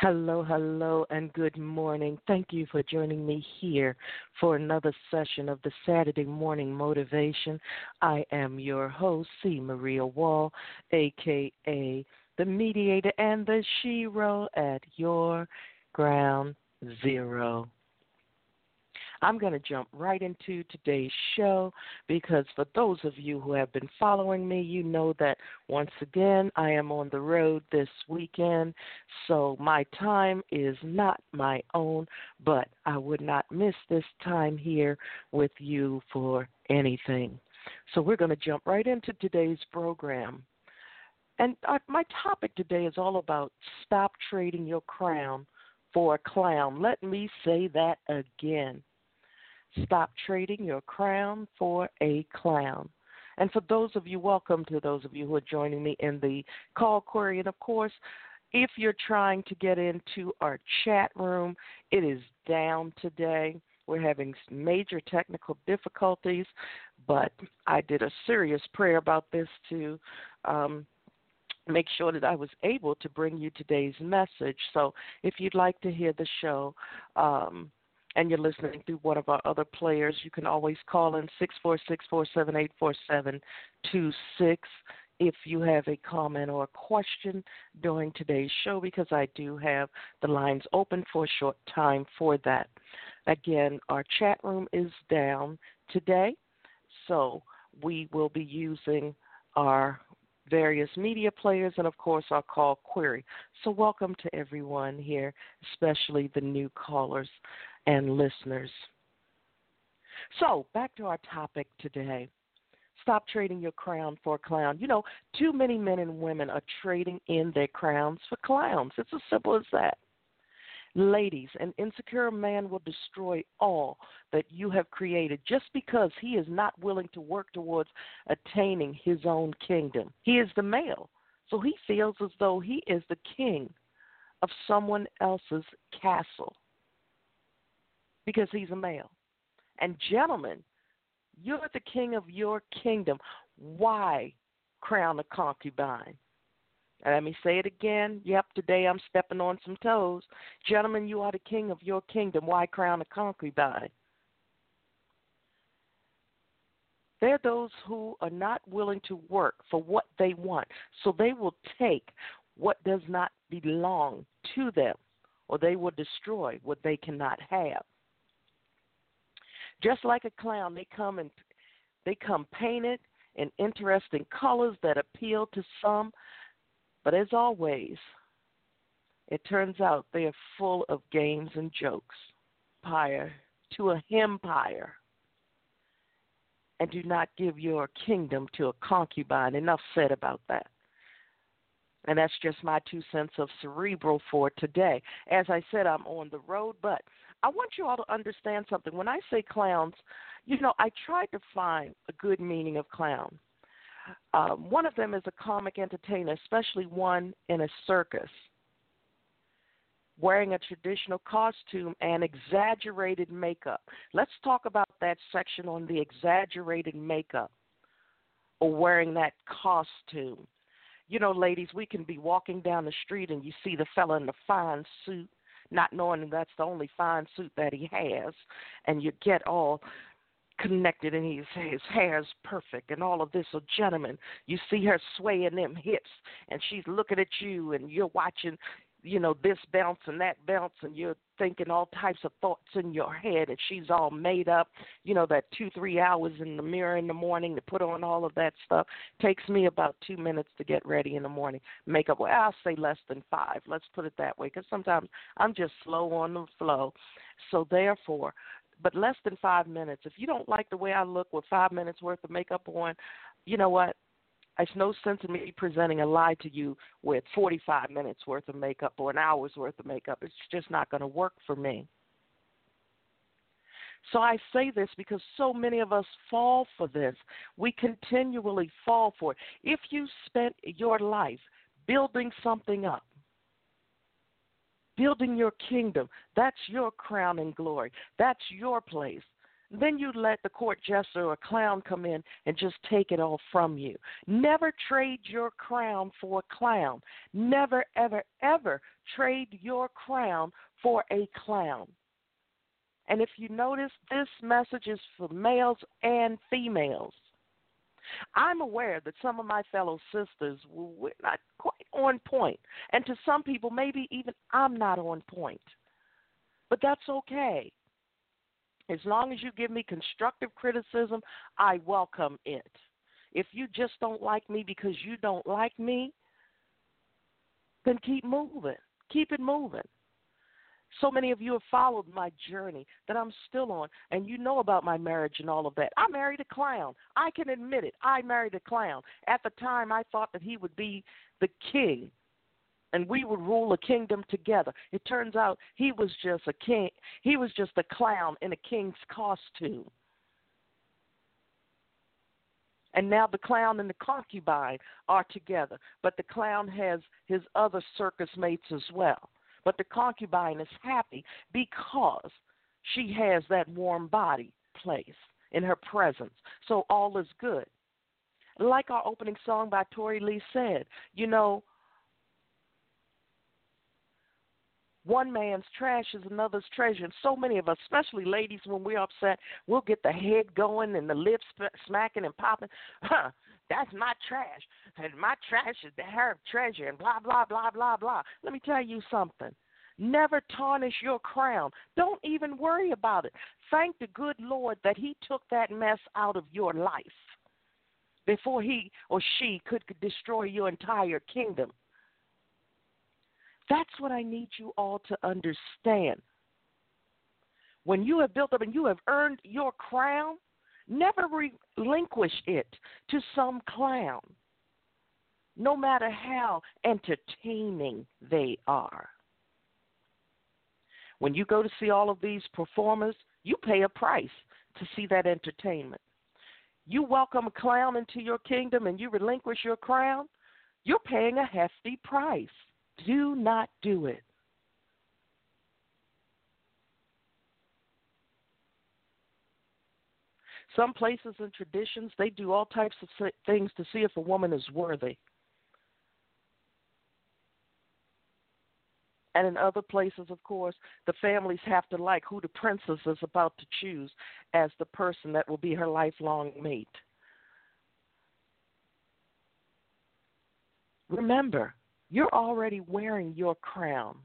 Hello, hello, and good morning. Thank you for joining me here for another session of the Saturday Morning Motivation. I am your host, C. Maria Wall, a.k.a. the mediator and the shero at Your Ground Zero. I'm going to jump right into today's show because for those of you who have been following me, you know that once again I am on the road this weekend, so my time is not my own, but I would not miss this time here with you for anything. So we're going to jump right into today's program. And my topic today is all about stop trading your crown for a clown. Let me say that again. Stop trading your crown for a clown. And for those of you, welcome to those of you who are joining me in the call query. And, of course, if you're trying to get into our chat room, it is down today. We're having major technical difficulties, but I did a serious prayer about this to make sure that I was able to bring you today's message. So if you'd like to hear the show, and you're listening through one of our other players, you can always call in 646-478-4726 if you have a comment or a question during today's show, because I do have the lines open for a short time for that. Again, our chat room is down today, so we will be using our various media players, and, of course, our call query. So welcome to everyone here, especially the new callers and listeners. So back to our topic today. Stop trading your crown for a clown. You know, too many men and women are trading in their crowns for clowns. It's as simple as that. Ladies, an insecure man will destroy all that you have created just because he is not willing to work towards attaining his own kingdom. He is the male, so he feels as though he is the king of someone else's castle because he's a male. And gentlemen, you're the king of your kingdom. Why crown a concubine? And let me say it again. Yep, today I'm stepping on some toes. Gentlemen, you are the king of your kingdom. Why crown a concubine? There are those who are not willing to work for what they want, so they will take what does not belong to them, or they will destroy what they cannot have. Just like a clown, they come painted in interesting colors that appeal to some, but as always, it turns out they are full of games and jokes, pyre to a empire, and do not give your kingdom to a concubine. Enough said about that. And that's just my 2 cents of cerebral for today. As I said, I'm on the road, but I want you all to understand something. When I say clowns, I tried to find a good meaning of clown. One of them is a comic entertainer, especially one in a circus, wearing a traditional costume and exaggerated makeup. Let's talk about that section on the exaggerated makeup or wearing that costume. Ladies, we can be walking down the street and you see the fella in the fine suit, not knowing that that's the only fine suit that he has, and you get all connected and his hair's perfect and all of this. So, gentlemen, you see her swaying them hips and she's looking at you and you're watching, this bounce and that bounce, and you're thinking all types of thoughts in your head, and she's all made up, that 2-3 hours in the mirror in the morning to put on all of that stuff. Takes me about 2 minutes to get ready in the morning. Makeup, well, I'll say less than 5. Let's put it that way, because sometimes I'm just slow on the flow. So therefore, but less than 5 minutes. If you don't like the way I look with 5 minutes worth of makeup on, you know what? It's no sense in me presenting a lie to you with 45 minutes worth of makeup or an hour's worth of makeup. It's just not going to work for me. So I say this because so many of us fall for this. We continually fall for it. If you spent your life building something up, building your kingdom, that's your crown and glory. That's your place. Then you let the court jester or clown come in and just take it all from you. Never trade your crown for a clown. Never, ever, ever trade your crown for a clown. And if you notice, this message is for males and females. I'm aware that some of my fellow sisters were not quite on point. And to some people, maybe even I'm not on point. But that's okay. As long as you give me constructive criticism, I welcome it. If you just don't like me because you don't like me, then keep moving. Keep it moving. So many of you have followed my journey that I'm still on, and you know about my marriage and all of that. I married a clown. I can admit it. I married a clown. At the time, I thought that he would be the king, and we would rule a kingdom together. It turns out he was just a king. He was just a clown in a king's costume. And now the clown and the concubine are together. But the clown has his other circus mates as well. But the concubine is happy because she has that warm body place in her presence. So all is good. Like our opening song by Tori Lee said, one man's trash is another's treasure. And so many of us, especially ladies, when we're upset, we'll get the head going and the lips smacking and popping. That's my trash. And my trash is her treasure and blah, blah, blah, blah, blah. Let me tell you something. Never tarnish your crown. Don't even worry about it. Thank the good Lord that he took that mess out of your life before he or she could destroy your entire kingdom. That's what I need you all to understand. When you have built up and you have earned your crown, never relinquish it to some clown, no matter how entertaining they are. When you go to see all of these performers, you pay a price to see that entertainment. You welcome a clown into your kingdom and you relinquish your crown, you're paying a hefty price. Do not do it. Some places and traditions, they do all types of things to see if a woman is worthy. And in other places, of course, the families have to like who the princess is about to choose as the person that will be her lifelong mate. Remember, you're already wearing your crown.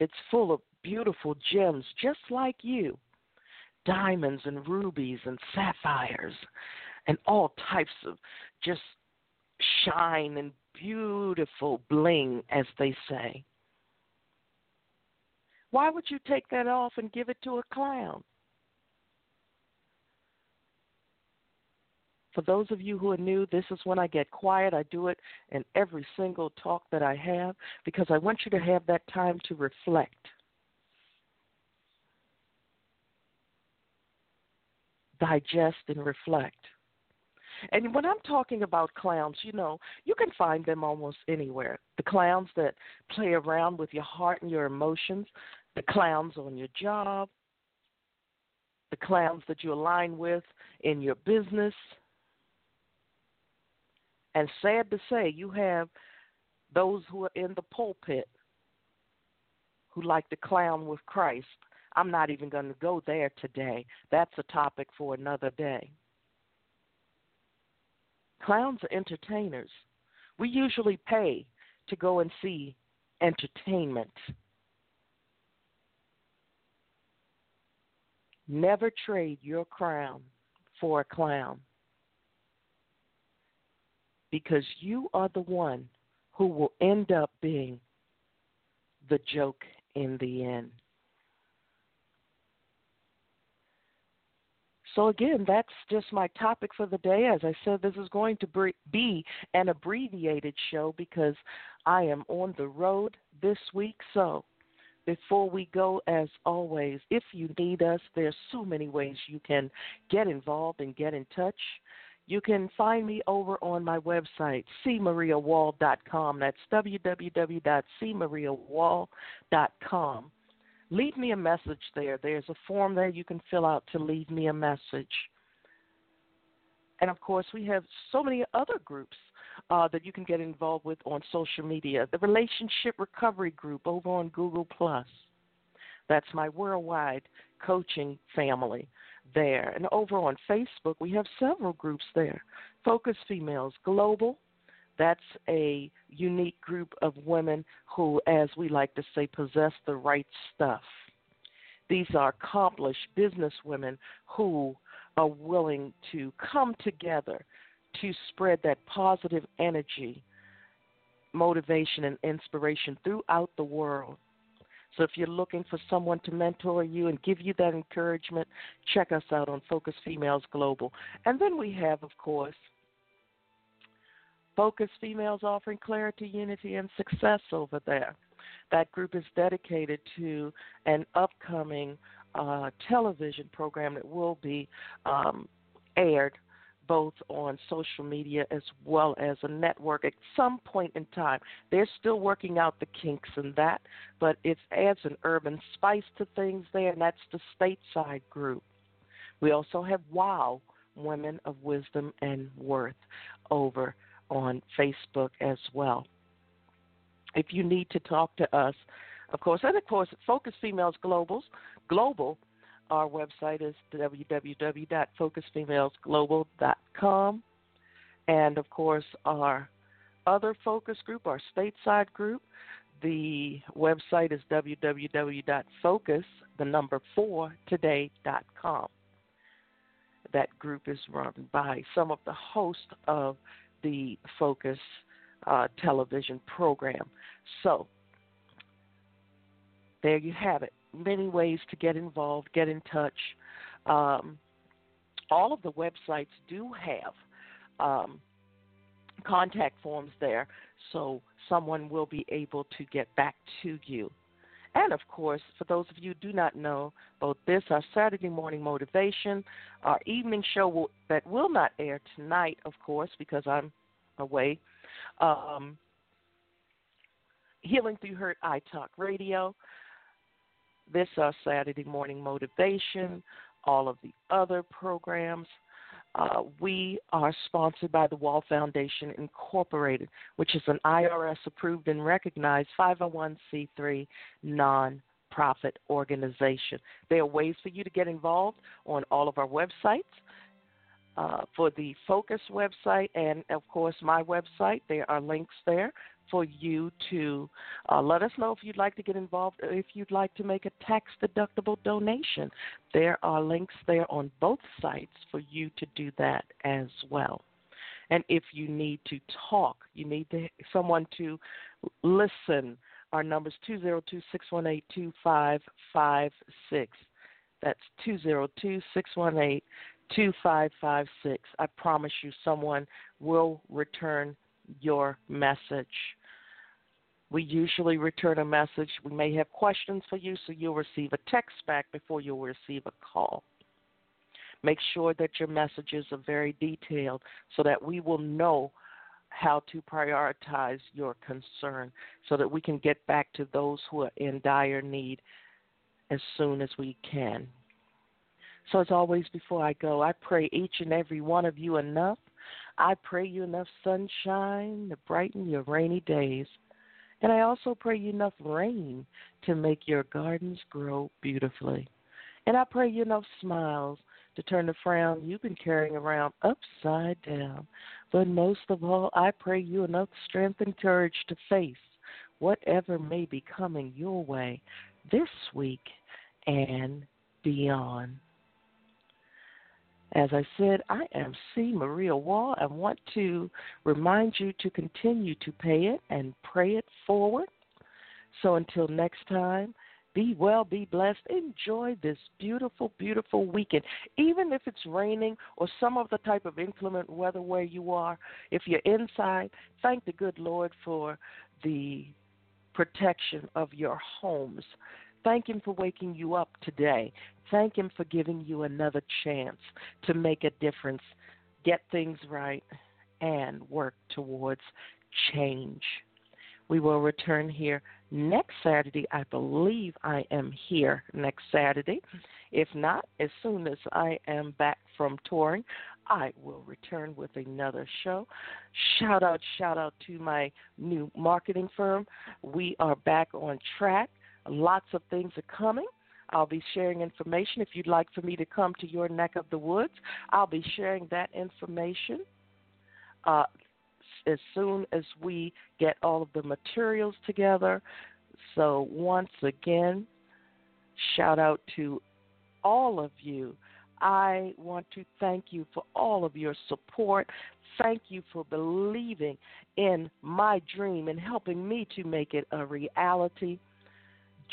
It's full of beautiful gems just like you, diamonds and rubies and sapphires and all types of just shine and beautiful bling, as they say. Why would you take that off and give it to a clown? For those of you who are new, this is when I get quiet. I do it in every single talk that I have because I want you to have that time to reflect. Digest and reflect. And when I'm talking about clowns, you know, you can find them almost anywhere. The clowns that play around with your heart and your emotions, the clowns on your job, the clowns that you align with in your business. And sad to say, you have those who are in the pulpit who like to clown with Christ. I'm not even going to go there today. That's a topic for another day. Clowns are entertainers. We usually pay to go and see entertainment. Never trade your crown for a clown, because you are the one who will end up being the joke in the end. So again, that's just my topic for the day. As I said, this is going to be an abbreviated show because I am on the road this week. So before we go, as always, if you need us, there's so many ways you can get involved and get in touch. You can find me over on my website, cmariawall.com. That's www.cmariawall.com. Leave me a message there. There's a form there you can fill out to leave me a message. And, of course, we have so many other groups that you can get involved with on social media. The Relationship Recovery Group over on Google+. That's my worldwide coaching family there. And over on Facebook, we have several groups there. Focus Females Global. That's a unique group of women who, as we like to say, possess the right stuff. These are accomplished businesswomen who are willing to come together to spread that positive energy, motivation, and inspiration throughout the world. So if you're looking for someone to mentor you and give you that encouragement, check us out on Focus Females Global. And then we have, of course, Focus Females Offering Clarity, Unity, and Success over there. That group is dedicated to an upcoming television program that will be aired both on social media as well as a network at some point in time. They're still working out the kinks in that, but it adds an urban spice to things there, and that's the stateside group. We also have WOW Women of Wisdom and Worth over on Facebook as well. If you need to talk to us, of course, and of course, Focus Females Global, our website is www.focusfemalesglobal.com. And, of course, our other focus group, our stateside group, the website is www.focus4today.com. That group is run by some of the hosts of the Focus television program. So there you have it. Many ways to get involved, get in touch. All of the websites do have contact forms there, so someone will be able to get back to you. And, of course, for those of you who do not know, both this, our Saturday morning motivation, our evening show that will not air tonight, of course, because I'm away, Healing Through Hurt iTalk Radio, this, our Saturday morning motivation, all of the other programs, We are sponsored by the Wahl Foundation Incorporated, which is an IRS-approved and recognized 501c3 nonprofit organization. There are ways for you to get involved on all of our websites. For the Focus website and, of course, my website, there are links there for you to let us know if you'd like to get involved or if you'd like to make a tax-deductible donation. There are links there on both sites for you to do that as well. And if you need to talk, you need someone to listen, our number is 202-618-2556. That's 202-618-2556. 2556. I promise you someone will return your message. We usually return a message. We may have questions for you, so you'll receive a text back before you'll receive a call. Make sure that your messages are very detailed so that we will know how to prioritize your concern so that we can get back to those who are in dire need as soon as we can. So as always, before I go, I pray each and every one of you enough. I pray you enough sunshine to brighten your rainy days. And I also pray you enough rain to make your gardens grow beautifully. And I pray you enough smiles to turn the frown you've been carrying around upside down. But most of all, I pray you enough strength and courage to face whatever may be coming your way this week and beyond. As I said, I am C. Maria Wall. I want to remind you to continue to pay it and pray it forward. So until next time, be well, be blessed. Enjoy this beautiful, beautiful weekend. Even if it's raining or some of the type of inclement weather where you are, if you're inside, thank the good Lord for the protection of your homes. Thank Him for waking you up today. Thank Him for giving you another chance to make a difference, get things right, and work towards change. We will return here next Saturday. I believe I am here next Saturday. If not, as soon as I am back from touring, I will return with another show. Shout out to my new marketing firm. We are back on track. Lots of things are coming. I'll be sharing information. If you'd like for me to come to your neck of the woods, I'll be sharing that information as soon as we get all of the materials together. So once again, shout out to all of you. I want to thank you for all of your support. Thank you for believing in my dream and helping me to make it a reality.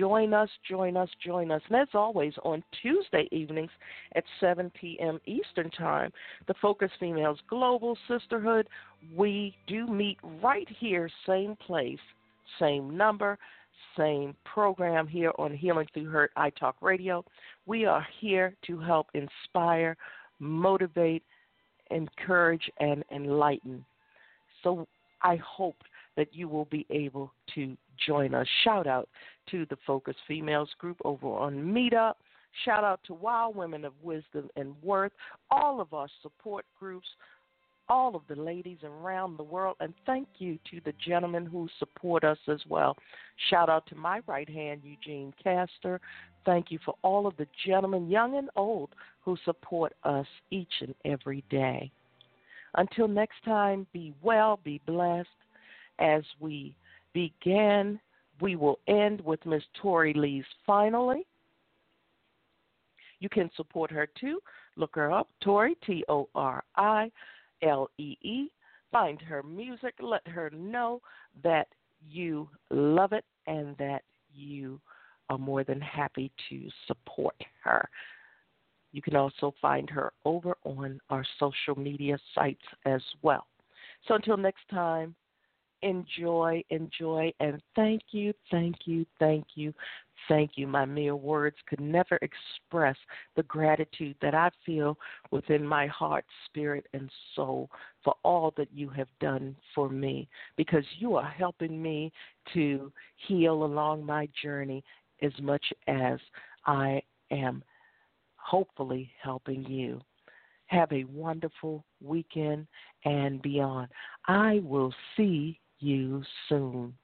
Join us. And as always, on Tuesday evenings at 7 p.m. Eastern Time, the Focus Females Global Sisterhood, we do meet right here, same place, same number, same program here on Healing Through Hurt iTalk Radio. We are here to help inspire, motivate, encourage, and enlighten. So I hope that you will be able to join us. Shout out to the Focus Females group over on Meetup. Shout out to WOW Women of Wisdom and Worth, all of our support groups, all of the ladies around the world, and thank you to the gentlemen who support us as well. Shout out to my right hand, Eugene Castor. Thank you for all of the gentlemen, young and old, who support us each and every day. Until next time, be well, be blessed. As we begin, we will end with Miss Tori Lee's Finally. You can support her too. Look her up, Tori, T-O-R-I-L-E-E. Find her music. Let her know that you love it and that you are more than happy to support her. You can also find her over on our social media sites as well. So until next time, Enjoy, and thank you. My mere words could never express the gratitude that I feel within my heart, spirit, and soul for all that you have done for me, because you are helping me to heal along my journey as much as I am hopefully helping you. Have a wonderful weekend and beyond. I will see you soon.